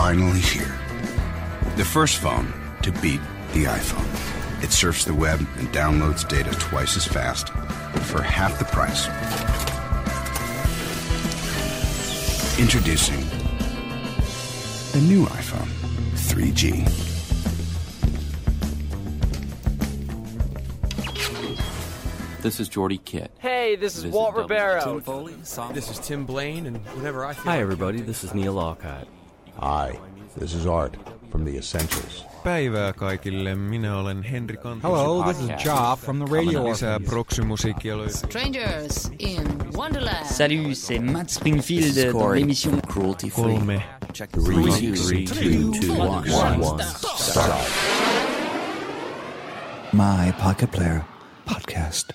finally here. The first phone to beat the iPhone. It surfs the web and downloads data twice as fast for half the price. Introducing the new iPhone 3G. This is Jordy Kitt. Hey, this is Walt Ribeiro. This is Tim Blaine, and whenever I feel. Hi, everybody. This is Neil Alcott. Hi, this is Art from The Essentials. Päivää kaikille. Minä olen Henri Kantti. Hello, this is Ja from the radio. Lisää Proximus Musicology. Strangers in Wonderland. Salut, c'est Matt Springfield de l'émission Cruelty Free. 3, 2, 1. Start. My Pocket Player Podcast.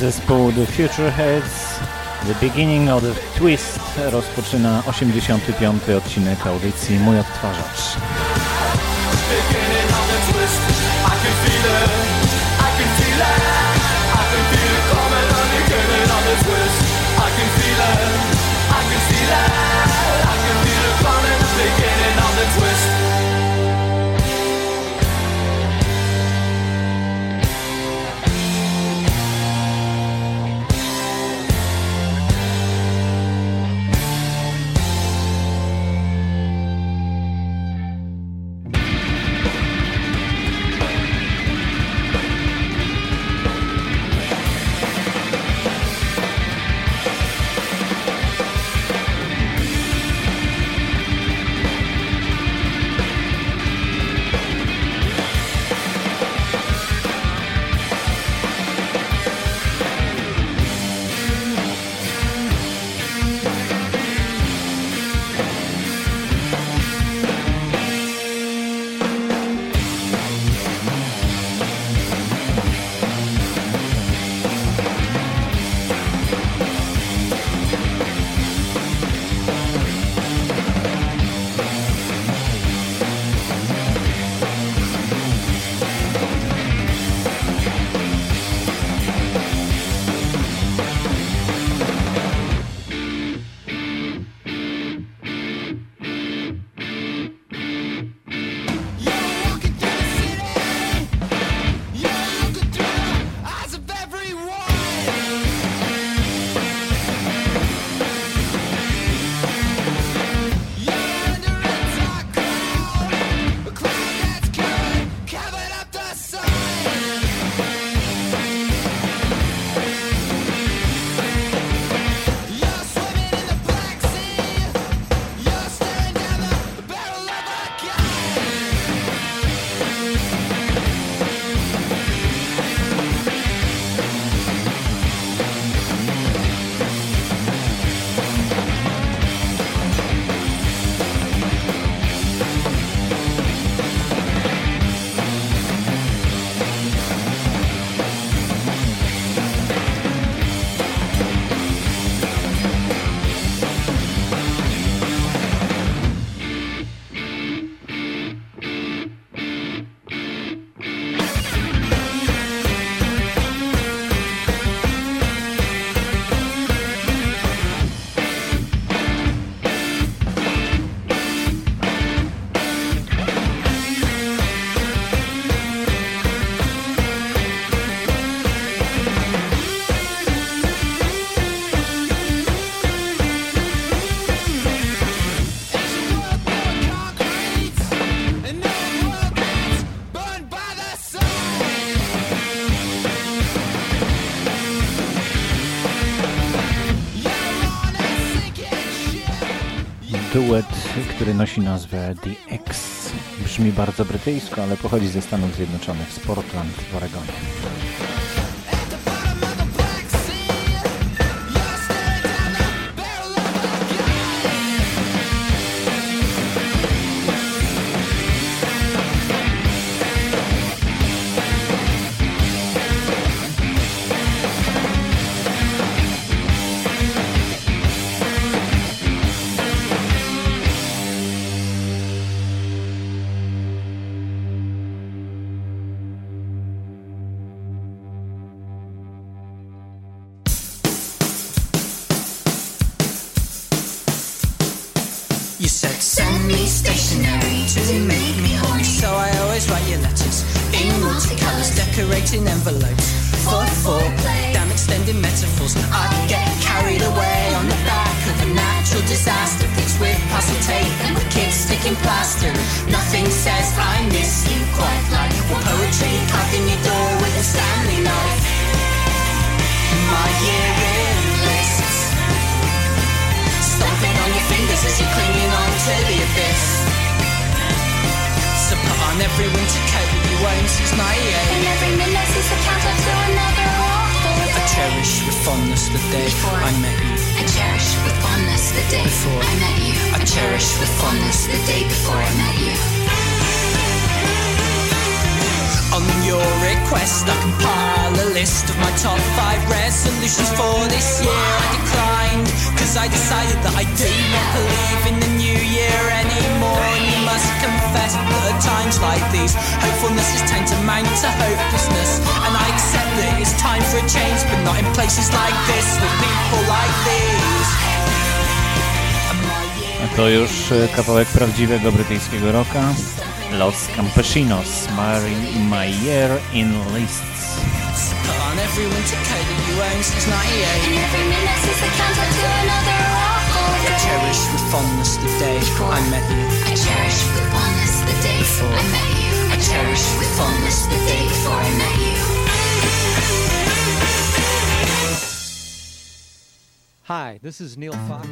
Zespół The Future Heads, The Beginning of the Twist rozpoczyna 85. odcinek audycji Mój Odtwarzacz. duet, który nosi nazwę The X. Brzmi bardzo brytyjsko, ale pochodzi ze Stanów Zjednoczonych, z Portland w Oregonie. To już kawałek prawdziwego brytyjskiego rocka. Los Campesinos, Mary Mayer in Lists. Hi, this is Neil Fox.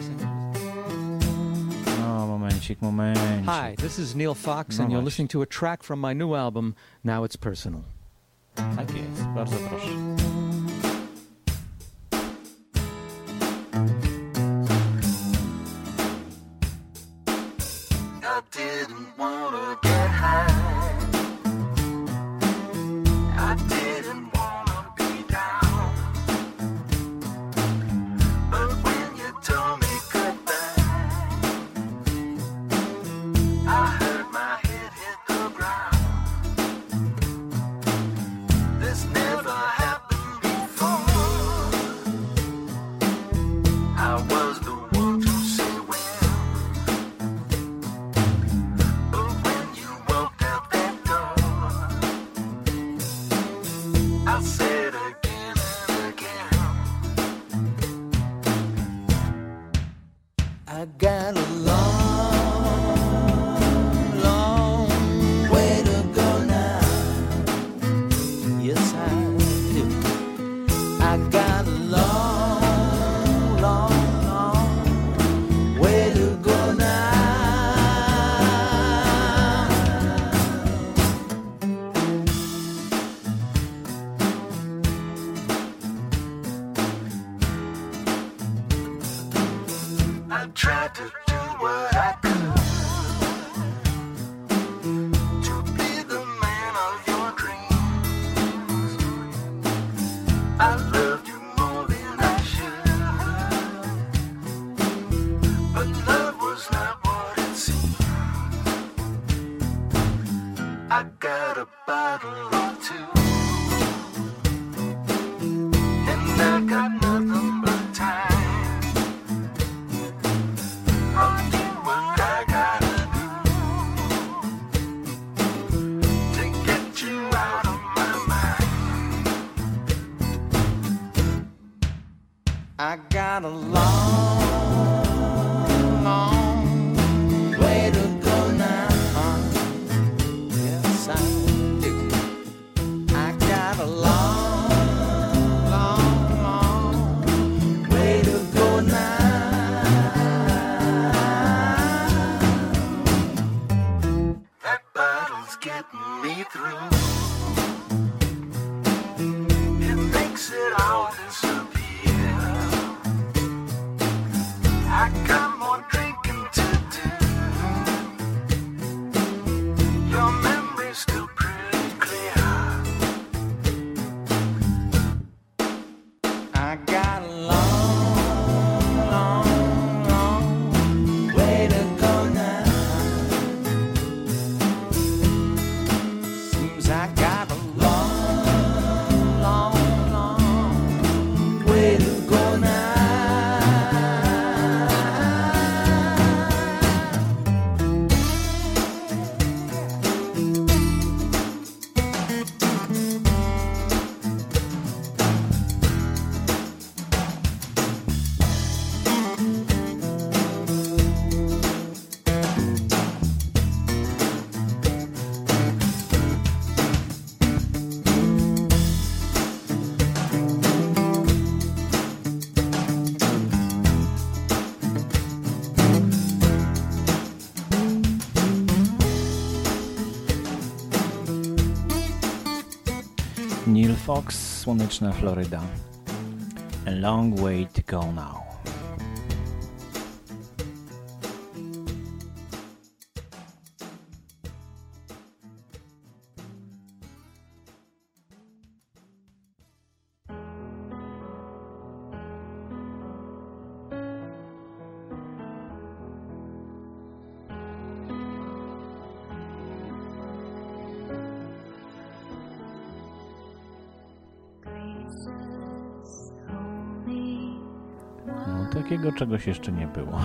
Momencik. Hi, this is Neil Fox, and you're listening to a track from my new album, Now It's Personal. Tak jest, bardzo proszę. I didn't wanna get high. I didn't wanna be down. But when you told me goodbye, I heard my head hit the ground. This never happened before. I was the one to say when, but when you walked out that door, I said again and again, I got a long. get me through. It makes it all disappear. I got more drinking to do. Your memory's still pretty clear. I got a long way to go now. Seems I got a long way to go Fox, Słoneczna Floryda. A long way to go now. Takiego czegoś jeszcze nie było.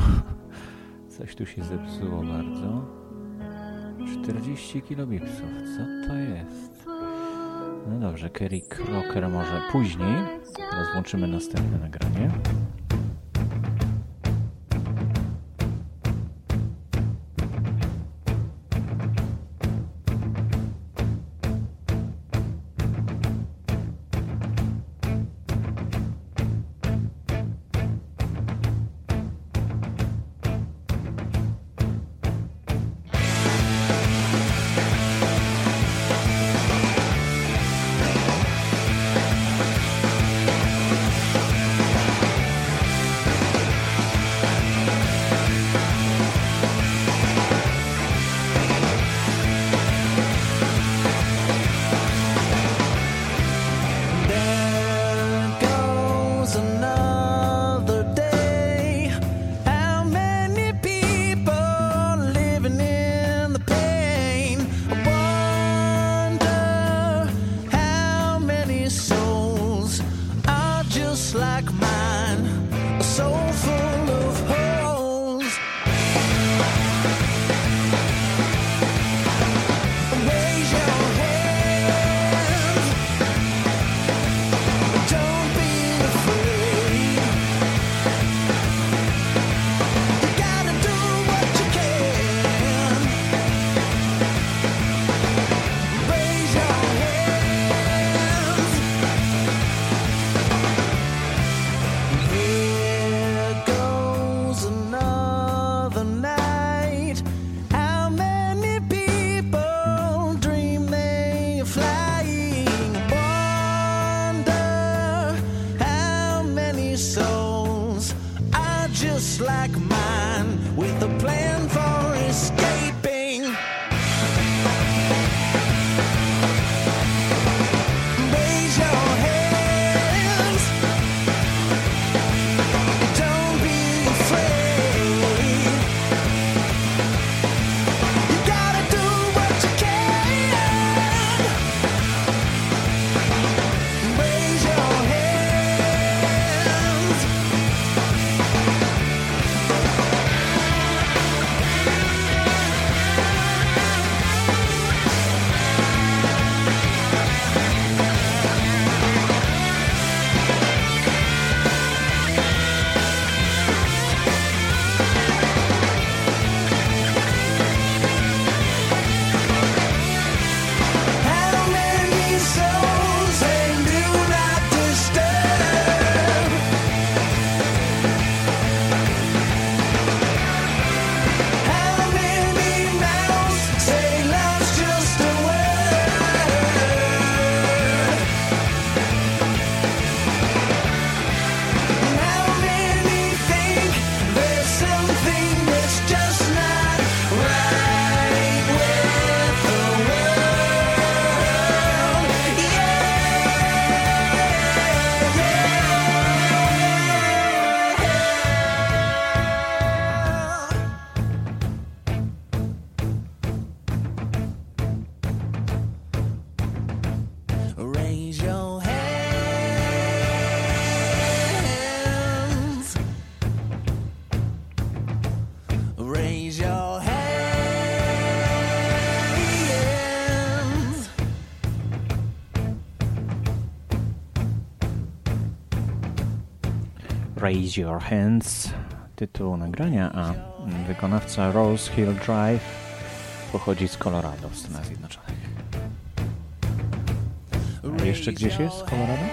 Coś tu się zepsuło bardzo. 40 kilo bipsów. Co to jest? No dobrze, Kerry Crocker może później. Teraz włączymy następne nagranie. Raise Your Hands, tytuł nagrania, a wykonawca Rose Hill Drive pochodzi z Colorado, Stanów Zjednoczonych. A jeszcze gdzieś jest Colorado?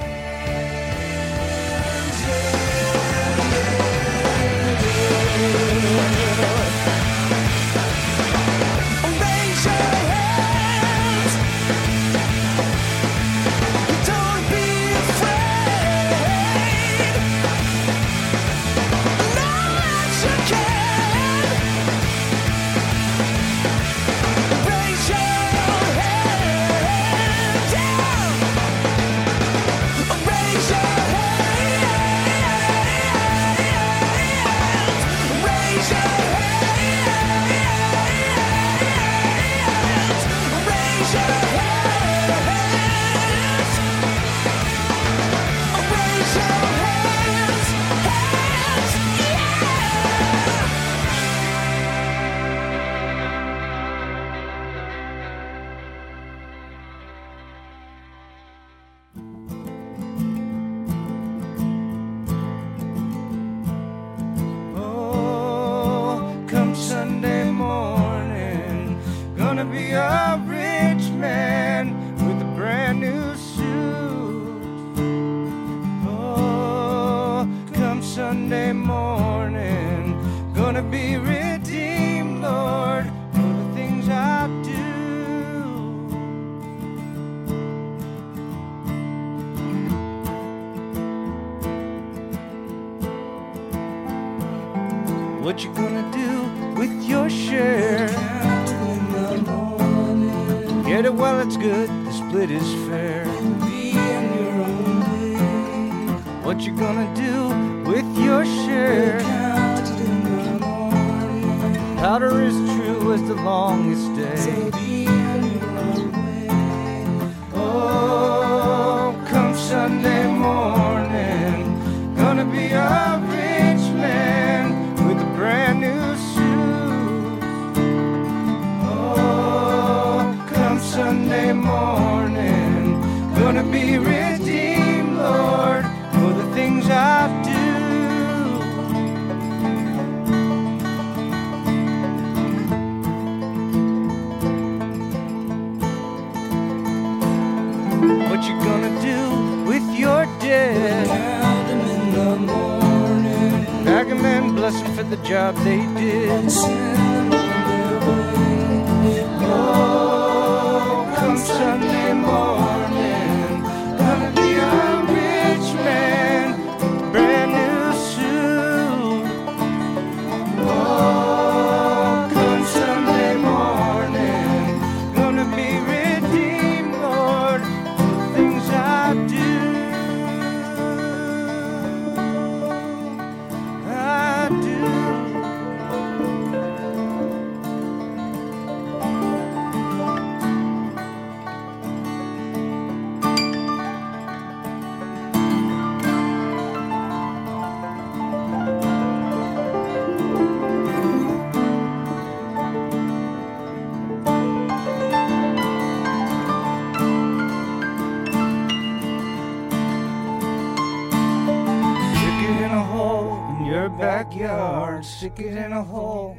Stick it in a hole.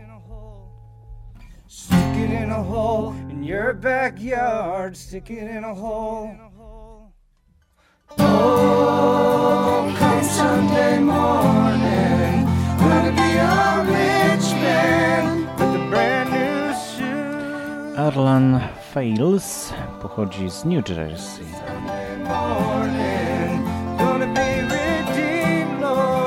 Stick it in a hole in your backyard. Stick it in a hole. Oh, come Sunday morning, gonna be a rich man with a brand new shoe. Arlan Fails pochodzi z New Jersey. Sunday morning, gonna be redeemed, Lord.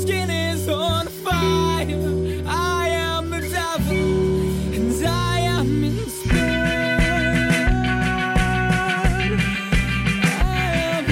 skin is on fire. I am the devil, and I am inspired. I am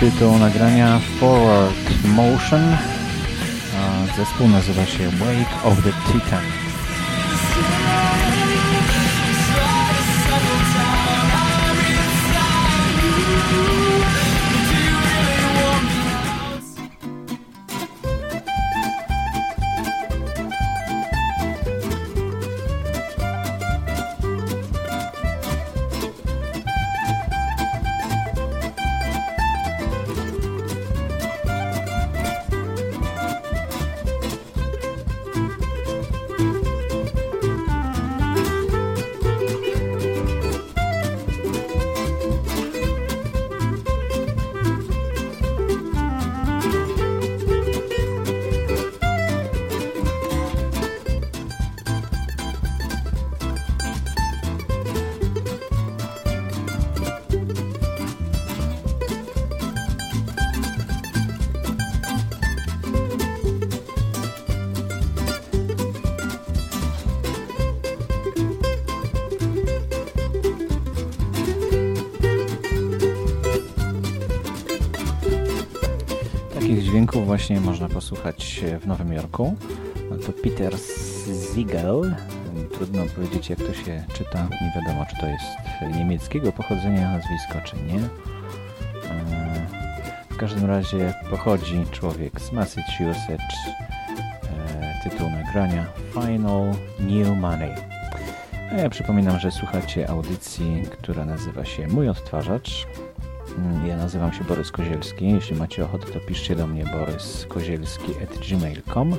Tytuł nagrania Forward Motion, a zespół nazywa się Wake of the Titan. Właśnie można posłuchać w Nowym Jorku. To Peter Ziegel. Trudno powiedzieć, jak to się czyta. Nie wiadomo, czy to jest niemieckiego pochodzenia nazwisko, czy nie. W każdym razie pochodzi człowiek z Massachusetts. Tytuł nagrania Final New Money. A ja przypominam, że słuchacie audycji, która nazywa się Mój Odtwarzacz. Ja nazywam się Borys Kozielski. Jeśli macie ochotę, to piszcie do mnie boryskozielski@gmail.com.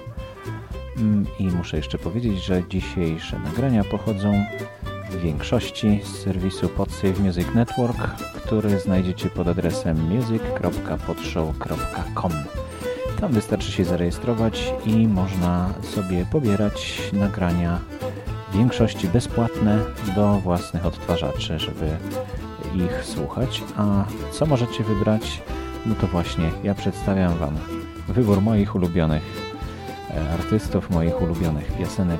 I muszę jeszcze powiedzieć, że dzisiejsze nagrania pochodzą w większości z serwisu Podshow Music Network, który znajdziecie pod adresem music.podshow.com. Tam wystarczy się zarejestrować i można sobie pobierać nagrania, w większości bezpłatne, do własnych odtwarzaczy, żeby ich słuchać. A co możecie wybrać? No to właśnie, ja przedstawiam Wam wybór moich ulubionych artystów, moich ulubionych piosenek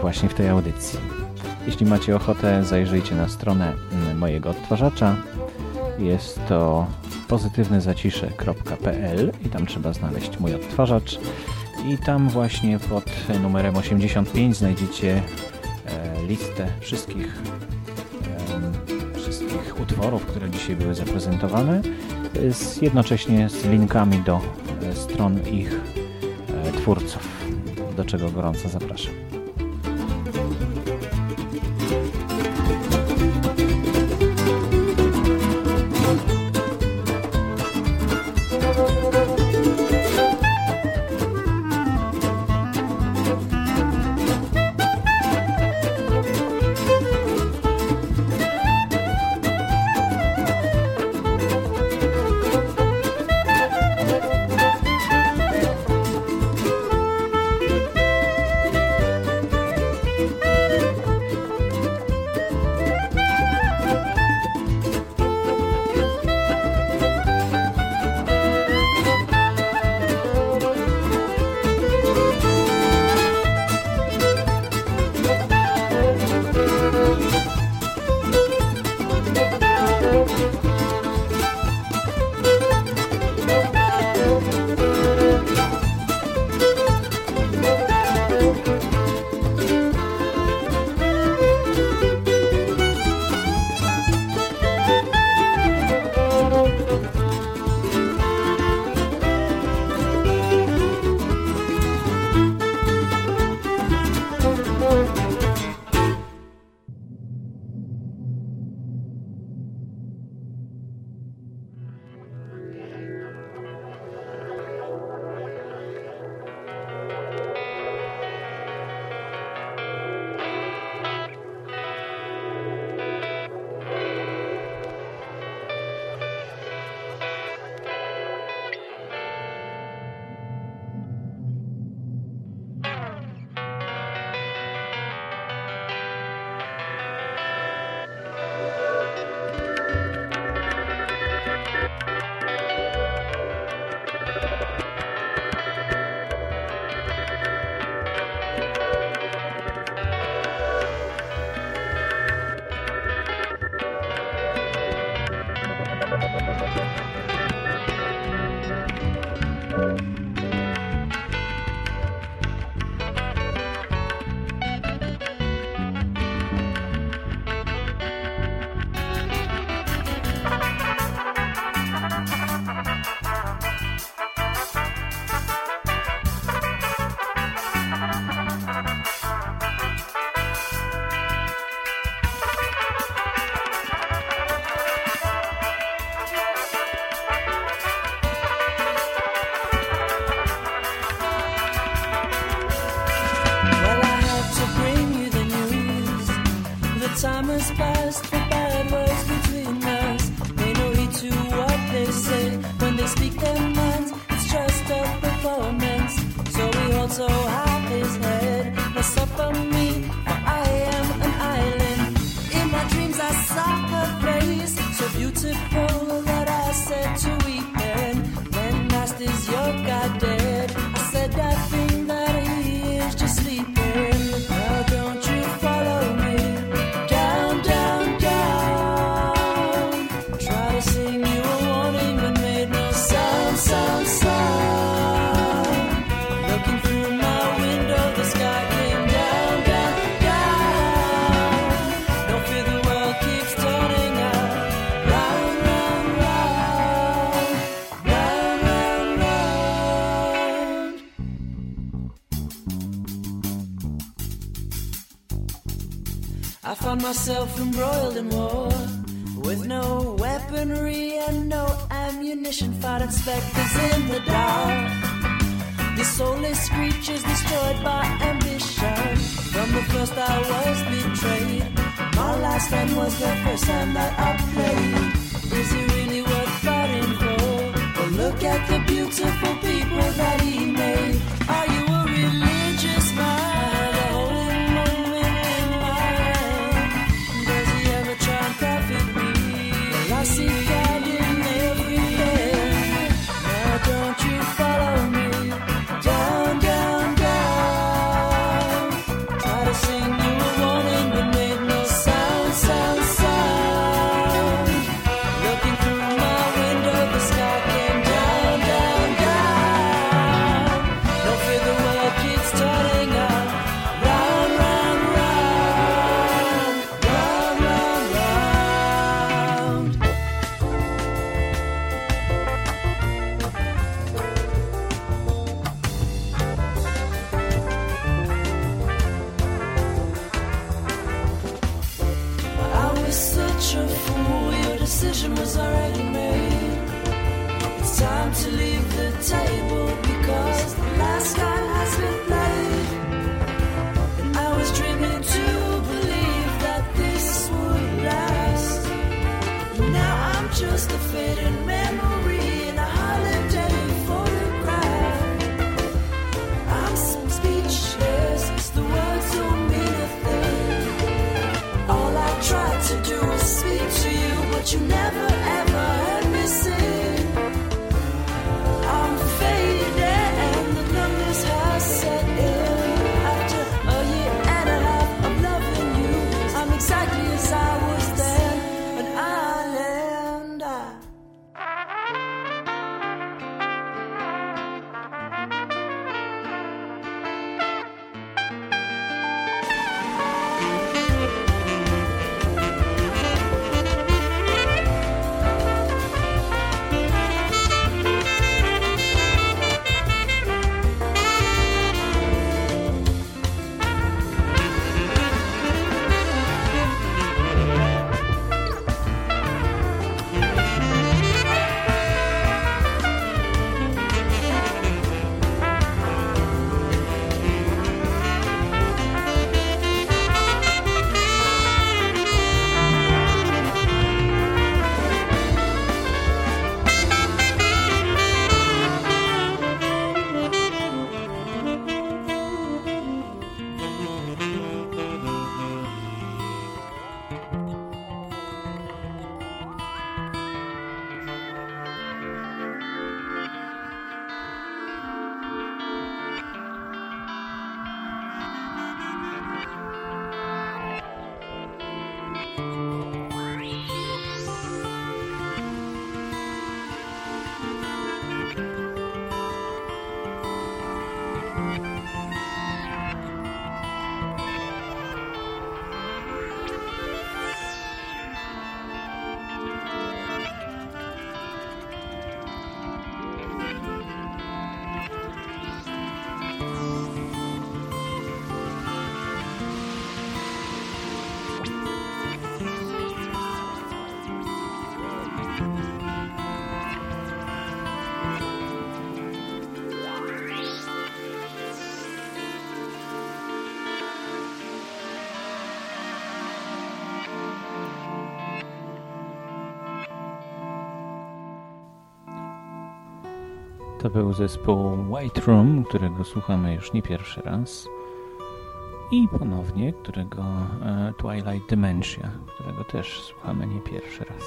właśnie w tej audycji. Jeśli macie ochotę, zajrzyjcie na stronę mojego odtwarzacza. Jest to pozytywnezacisze.pl i tam trzeba znaleźć mój odtwarzacz. I tam właśnie pod numerem 85 znajdziecie listę wszystkich utworów, które dzisiaj były zaprezentowane, jednocześnie z linkami do stron ich twórców, do czego gorąco zapraszam. Myself embroiled in war with no weaponry and no ammunition, fighting specters in the dark. The soulless creatures destroyed by ambition. From the first I was betrayed. My last stand was the first time that I played. Is it really worth fighting for? Well, look look at the beautiful people that he made. Are you a religious man, a holy moment in man? Does he ever try and profit me? Well, I see God in everything. Now don't you follow me down, down, down. Try to sing you a warning but make no sound, sound, sound. Looking through my window, the sky came down, down, down. Don't fear, the world keeps turning on. Round, round, round. Round, round, round. I was such a fool, your decision was already made. It's time to leave the table because the last card has been played. And I was dreaming to believe that this would last. And now I'm just a faded memory in a holiday photograph. I'm speechless, it's the words don't mean a thing. All I tried to do was speak to you, but you never ever heard me sing. I'm faded and the numbness has set in. After a year and a half of loving you, I'm exactly as I was then, an island. To był zespół White Room, którego słuchamy już nie pierwszy raz, i ponownie którego Twilight Dementia, którego też słuchamy nie pierwszy raz.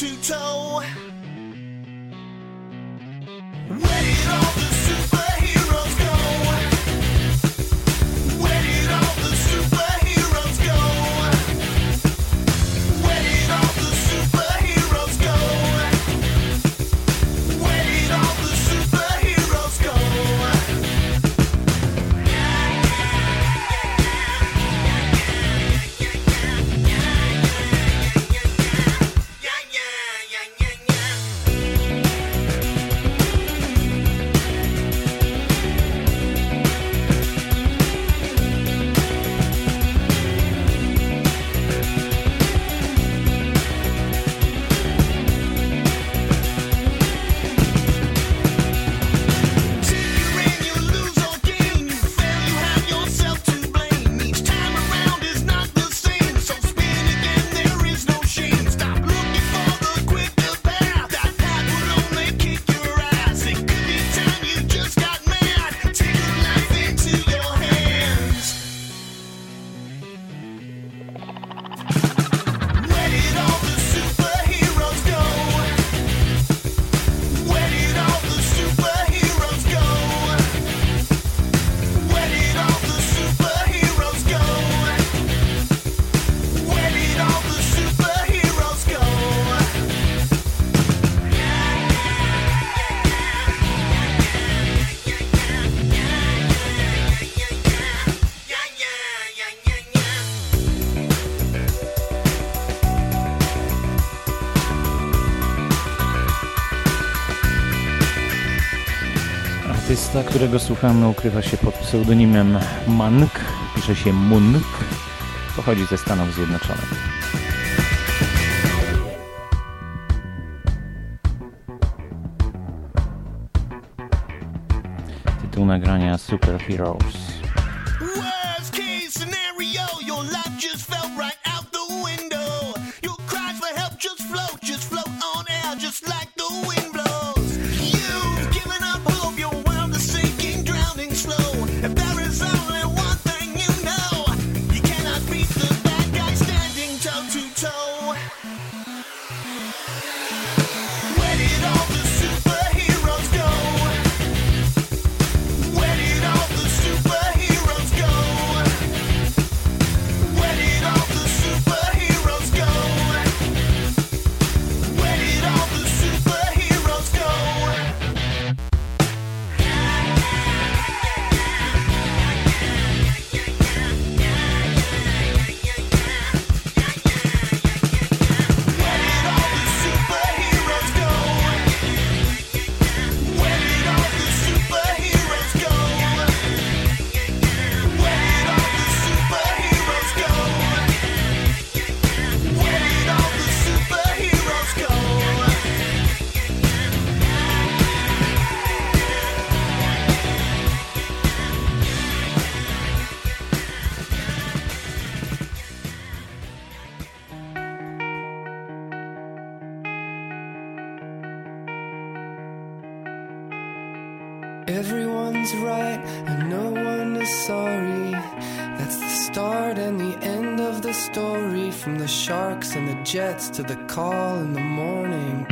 to toe. Where did all the superheroes go? Where did all the superheroes go? Where did all the superheroes go? Where did all the superheroes go? Artysta, którego słuchamy, ukrywa się pod pseudonimem MUNK, pisze się MUNK, pochodzi ze Stanów Zjednoczonych. Tytuł nagrania Superheroes. Everyone's right and no one is sorry. That's the start and the end of the story. From the sharks and the jets to the call in the morning.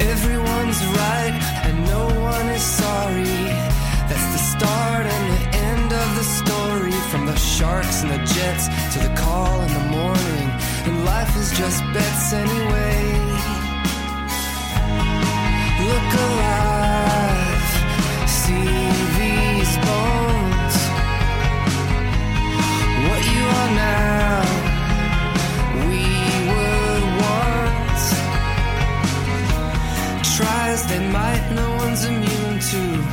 Everyone's right and no one is sorry. That's the start and the end of the story. From the sharks and the jets to the call in the morning. And life is just bets anyway. Look alive, see these bones. What you are now, we were once. Try as they might, no one's immune to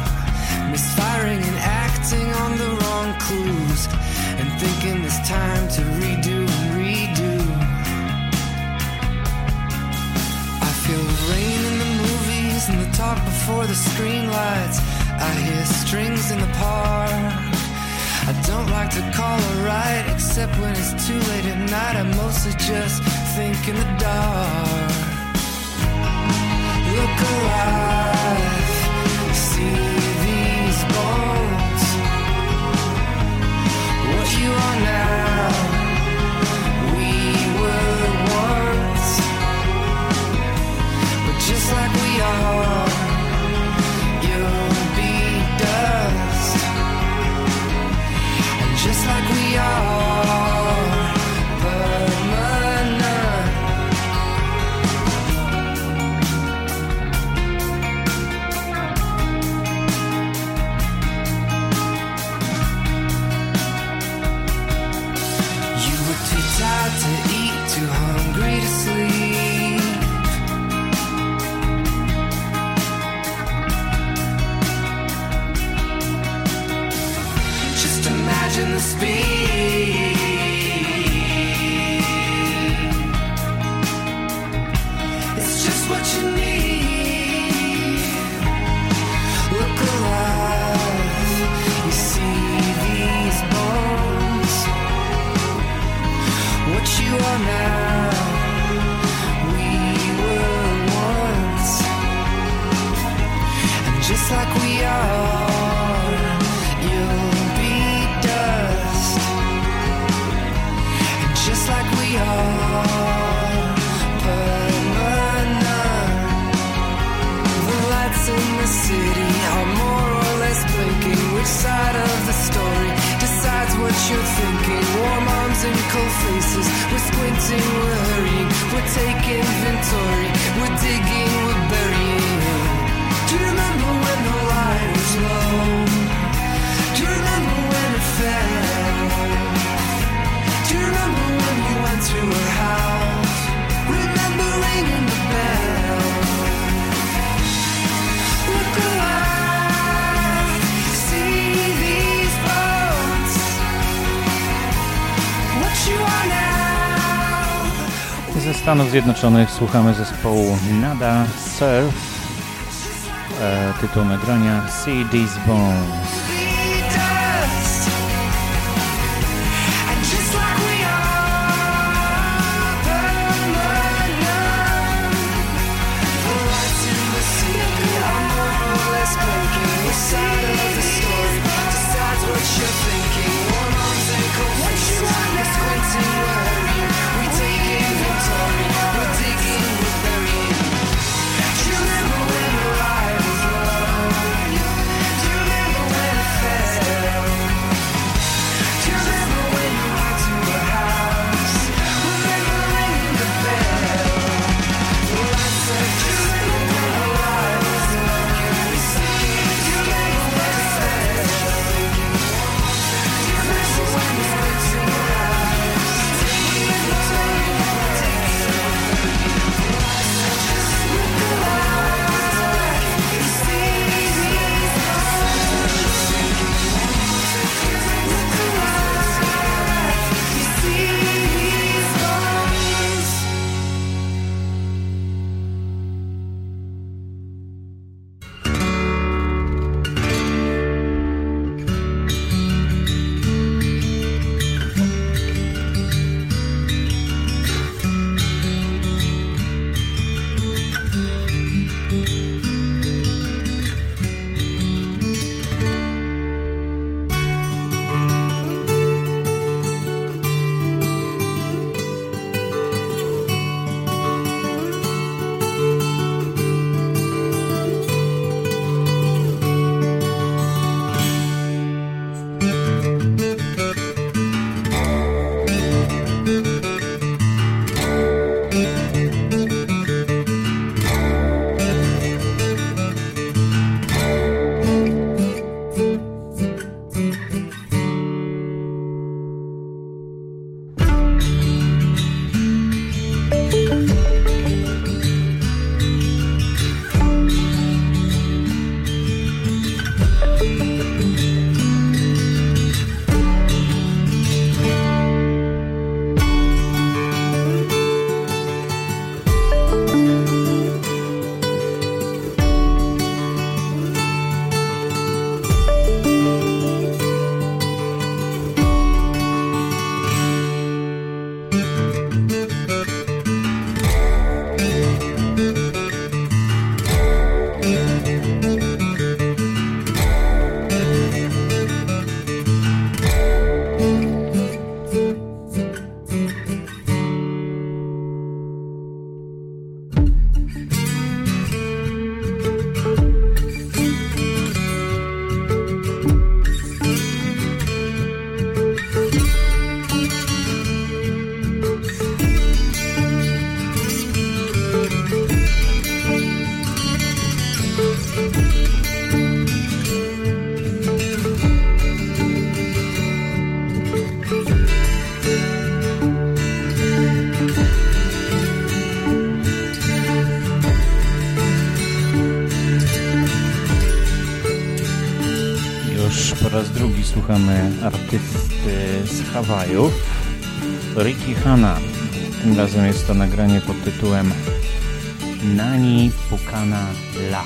misfiring and acting on the wrong clues, and thinking it's time to redo and redo. I feel the rain in the movies and the talk before the screen lights. I hear strings in the park. I don't like to call a ride, except when it's too late at night. I mostly just think in the dark. Ze Stanów Zjednoczonych słuchamy zespołu Nada Surf, tytuł nagrania See These Bones. raz drugi słuchamy artysty z Hawajów, Riki Hana. Tym razem jest to nagranie pod tytułem Nani Pukana La.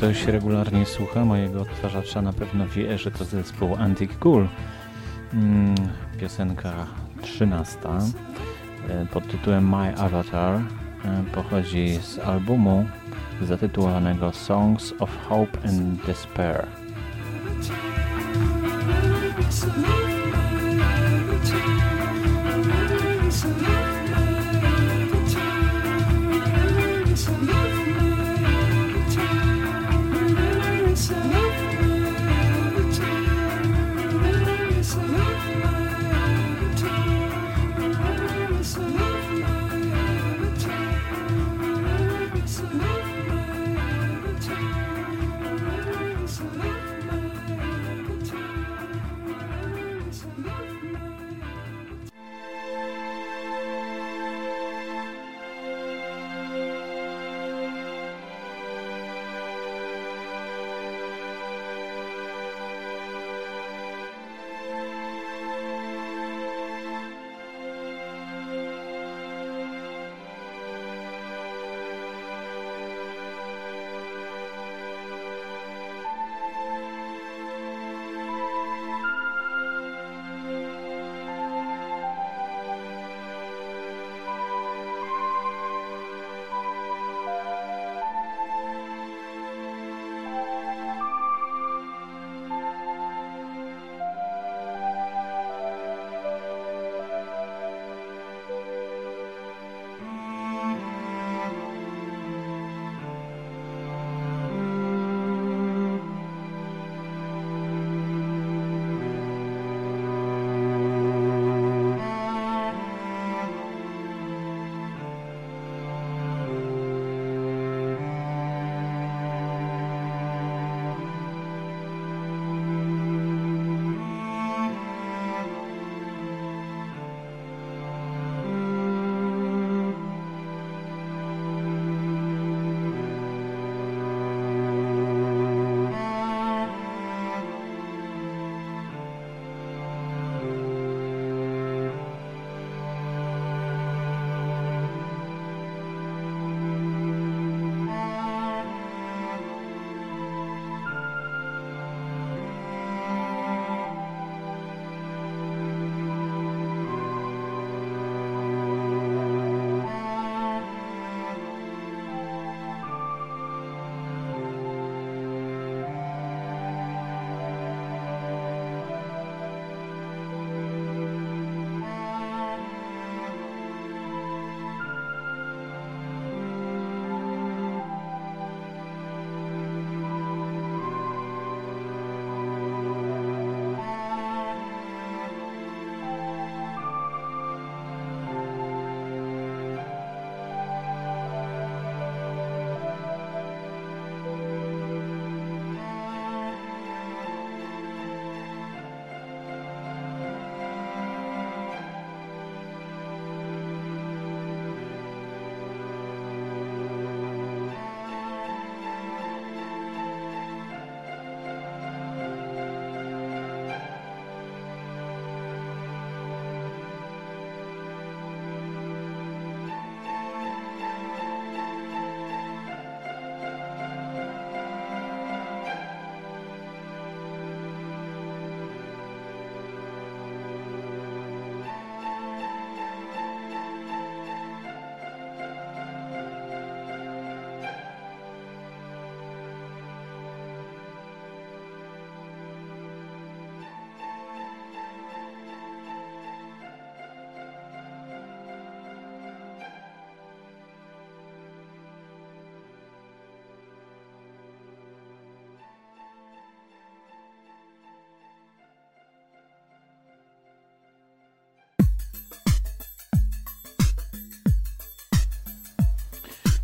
ktoś regularnie słucha mojego odtwarzacza, na pewno wie, że to zespół Anti-Gul. Piosenka 13 pod tytułem My Avatar pochodzi z albumu zatytułowanego Songs of Hope and Despair.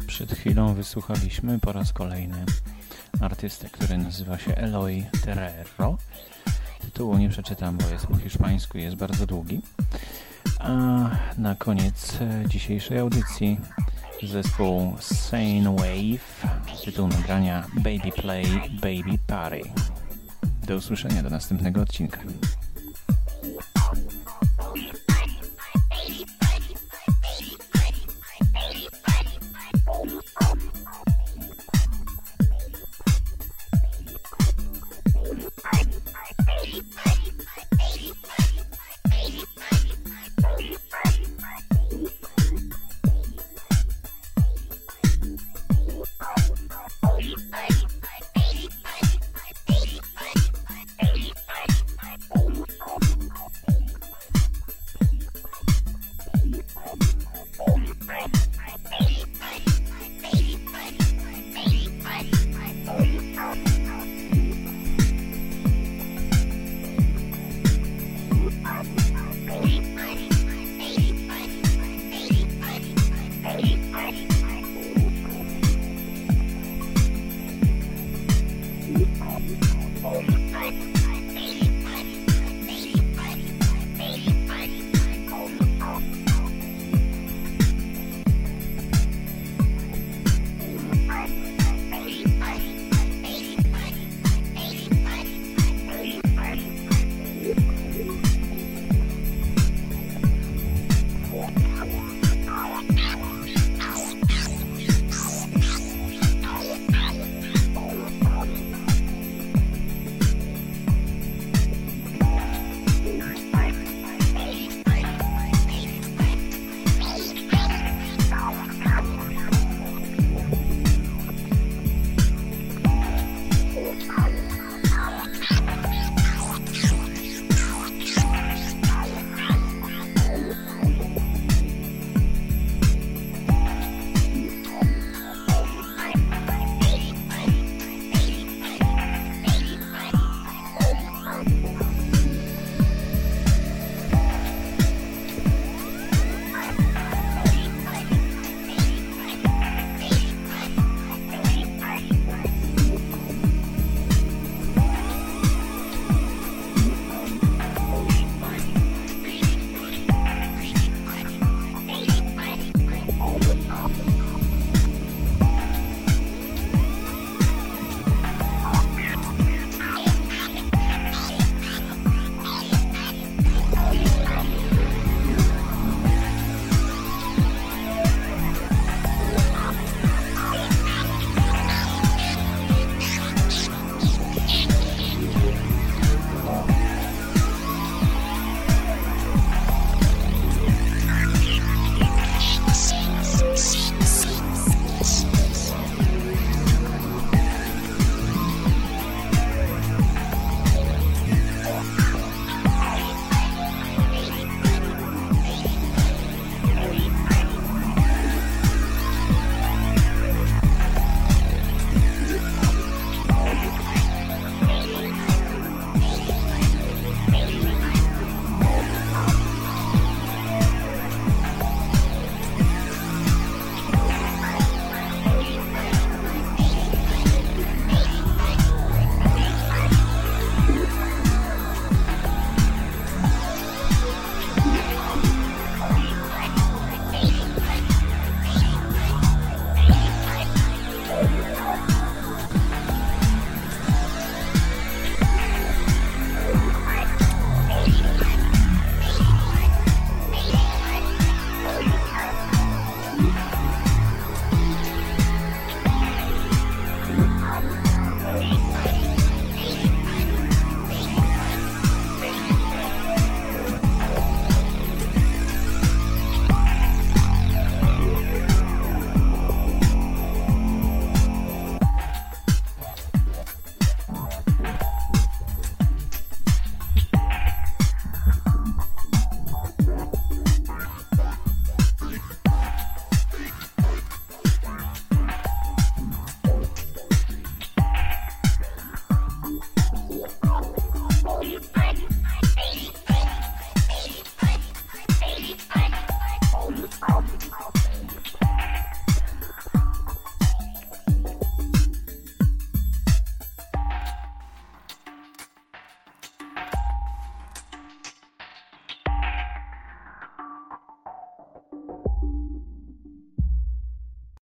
Przed chwilą wysłuchaliśmy po raz kolejny artystę, który nazywa się Eloy Terrero. Tytułu nie przeczytam, bo jest po hiszpańsku i jest bardzo długi. A na koniec dzisiejszej audycji zespół Sine Wave, tytuł nagrania Baby Play, Baby Party. Do usłyszenia do następnego odcinka.